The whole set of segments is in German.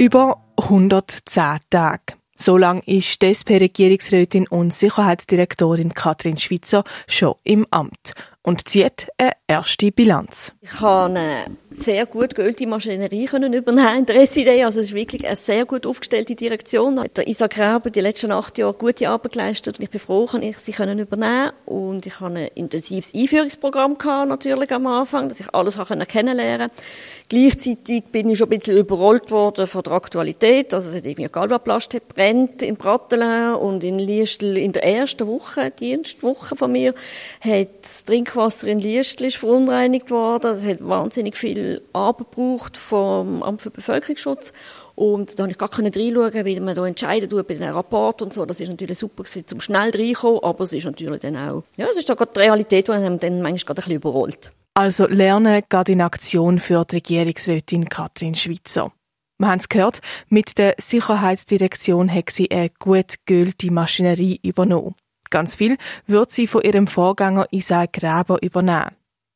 über 110 Tage. So lange ist die SP-Regierungsrätin und Sicherheitsdirektorin Kathrin Schweizer schon im Amt und zieht eine erste Bilanz. Ich konnte sehr gut geölte Maschinerie übernehmen in der SID. Also es ist wirklich eine sehr gut aufgestellte Direktion. Der Isaac Reber die letzten 8 Jahre gute Arbeit geleistet. Ich bin froh, dass ich sie übernehmen konnte. Und ich hatte ein intensives Einführungsprogramm natürlich am Anfang, dass ich alles kennenlernen konnte. Gleichzeitig bin ich schon ein bisschen überrollt worden von der Aktualität. Also es hat irgendwie Galvaplast brennt in Pratteln und in Liestel in der ersten Woche, Dienstwoche von mir, hat Trinkwasser in Liestel ist verunreinigt worden. Es hat wahnsinnig viel Arbeit gebraucht vom Amt für Bevölkerungsschutz. Und da konnte ich gar nicht reinschauen, wie man da entscheiden tut bei den Rapporten und so. Das war natürlich super gewesen, zum schnell reinkommen, aber es ist natürlich dann auch, ja, es ist da gerade die Realität, die einem dann manchmal gerade ein bisschen überrollt. Also Lernen geht in Aktion für die Regierungsrätin Kathrin Schweizer. Wir haben es gehört, mit der Sicherheitsdirektion hat sie eine gut geölte Maschinerie übernommen. Ganz viel wird sie von ihrem Vorgänger Isaac Reber übernehmen.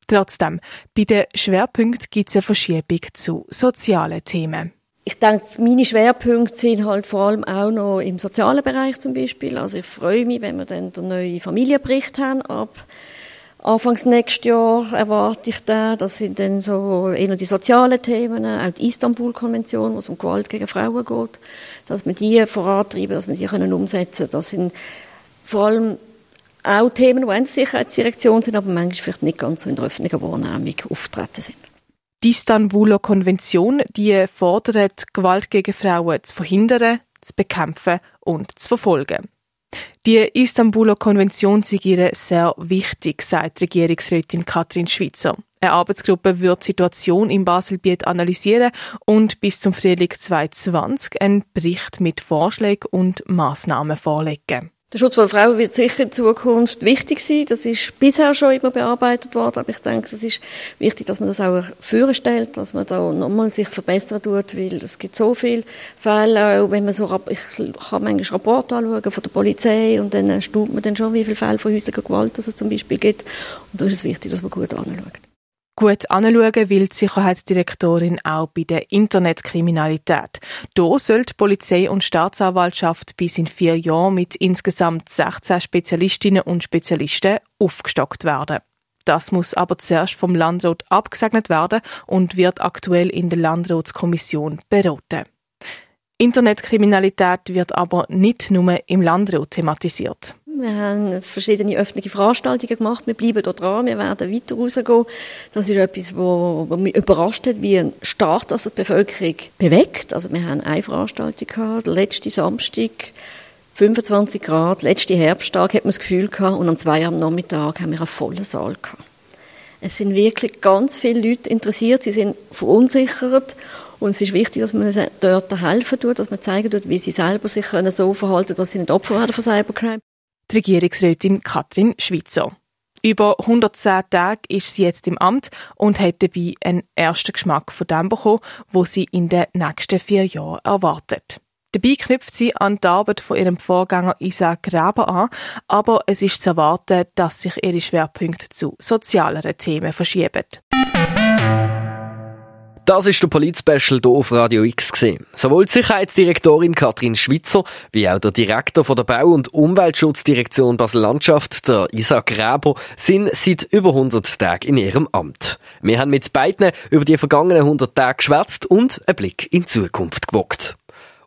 Trotzdem, bei den Schwerpunkten gibt es eine Verschiebung zu sozialen Themen. Ich denke, meine Schwerpunkte sind halt vor allem auch noch im sozialen Bereich zum Beispiel. Also ich freue mich, wenn wir dann den neuen Familienbericht haben ab Anfangs nächstes Jahr erwarte ich den. Das sind dann so eher die sozialen Themen, auch die Istanbul-Konvention, wo es um Gewalt gegen Frauen geht, dass wir die vorantreiben, dass wir die umsetzen können. Das sind vor allem auch Themen, die in der Sicherheitsdirektion sind, aber manchmal vielleicht nicht ganz so in der öffentlichen Wahrnehmung auftreten sind. Die Istanbul-Konvention, die fordert, Gewalt gegen Frauen zu verhindern, zu bekämpfen und zu verfolgen. Die Istanbul-Konvention sei ihr sehr wichtig, sagt Regierungsrätin Kathrin Schweizer. Eine Arbeitsgruppe wird die Situation im Baselbiet analysieren und bis zum Frühling 2020 einen Bericht mit Vorschlägen und Massnahmen vorlegen. Der Schutz von Frauen wird sicher in Zukunft wichtig sein. Das ist bisher schon immer bearbeitet worden, aber ich denke, es ist wichtig, dass man das auch vorstellt, dass man da nochmal sich verbessern tut, weil es gibt so viele Fälle, auch wenn man so, ich kann manchmal Rapporte anschauen von der Polizei und dann staunt man dann schon, wie viele Fälle von häuslicher Gewalt es zum Beispiel gibt. Und da ist es wichtig, dass man gut anschaut. Gut anschauen will die Sicherheitsdirektorin auch bei der Internetkriminalität. Hier soll die Polizei und Staatsanwaltschaft bis in 4 Jahren mit insgesamt 16 Spezialistinnen und Spezialisten aufgestockt werden. Das muss aber zuerst vom Landrat abgesegnet werden und wird aktuell in der Landratskommission beraten. Internetkriminalität wird aber nicht nur im Landrat thematisiert. Wir haben verschiedene öffentliche Veranstaltungen gemacht. Wir bleiben dort dran. Wir werden weiter rausgehen. Das ist etwas, was mich überrascht hat, wie stark das die Bevölkerung bewegt. Also wir haben eine Veranstaltung gehabt. Letzten Samstag, 25 Grad, letzten Herbsttag, hat man das Gefühl gehabt. Und um 2 Uhr am Nachmittag haben wir einen vollen Saal gehabt. Es sind wirklich ganz viele Leute interessiert. Sie sind verunsichert. Und es ist wichtig, dass man dort helfen tut, dass man zeigen tut, wie sie selber sich so verhalten können, dass sie nicht Opfer werden von Cybercrime. Die Regierungsrätin Kathrin Schweizer. Über 110 Tage ist sie jetzt im Amt und hat dabei einen ersten Geschmack von dem bekommen, was sie in den nächsten 4 Jahren erwartet. Dabei knüpft sie an die Arbeit von ihrem Vorgänger Isaac Reber an, aber es ist zu erwarten, dass sich ihre Schwerpunkte zu sozialeren Themen verschieben. Das ist der Polit-Special hier auf Radio X gewesen. Sowohl die Sicherheitsdirektorin Kathrin Schweizer wie auch der Direktor von der Bau- und Umweltschutzdirektion Basel-Landschaft, der Isaac Reber, sind seit über 100 Tagen in ihrem Amt. Wir haben mit beiden über die vergangenen 100 Tage geschwätzt und einen Blick in die Zukunft gewagt.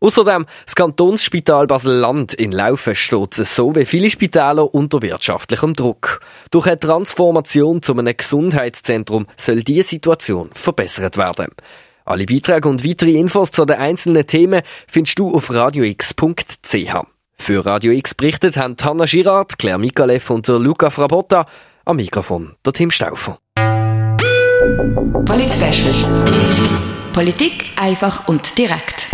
Außerdem, das Kantonsspital Basel-Land in Laufen steht so wie viele Spitäler unter wirtschaftlichem Druck. Durch eine Transformation zu einem Gesundheitszentrum soll diese Situation verbessert werden. Alle Beiträge und weitere Infos zu den einzelnen Themen findest du auf radiox.ch. Für Radio X berichtet haben Hanna Girard, Claire Mikalev und Luca Frabotta. Am Mikrofon der Tim Stauffer. Polit-Special. Politik einfach und direkt.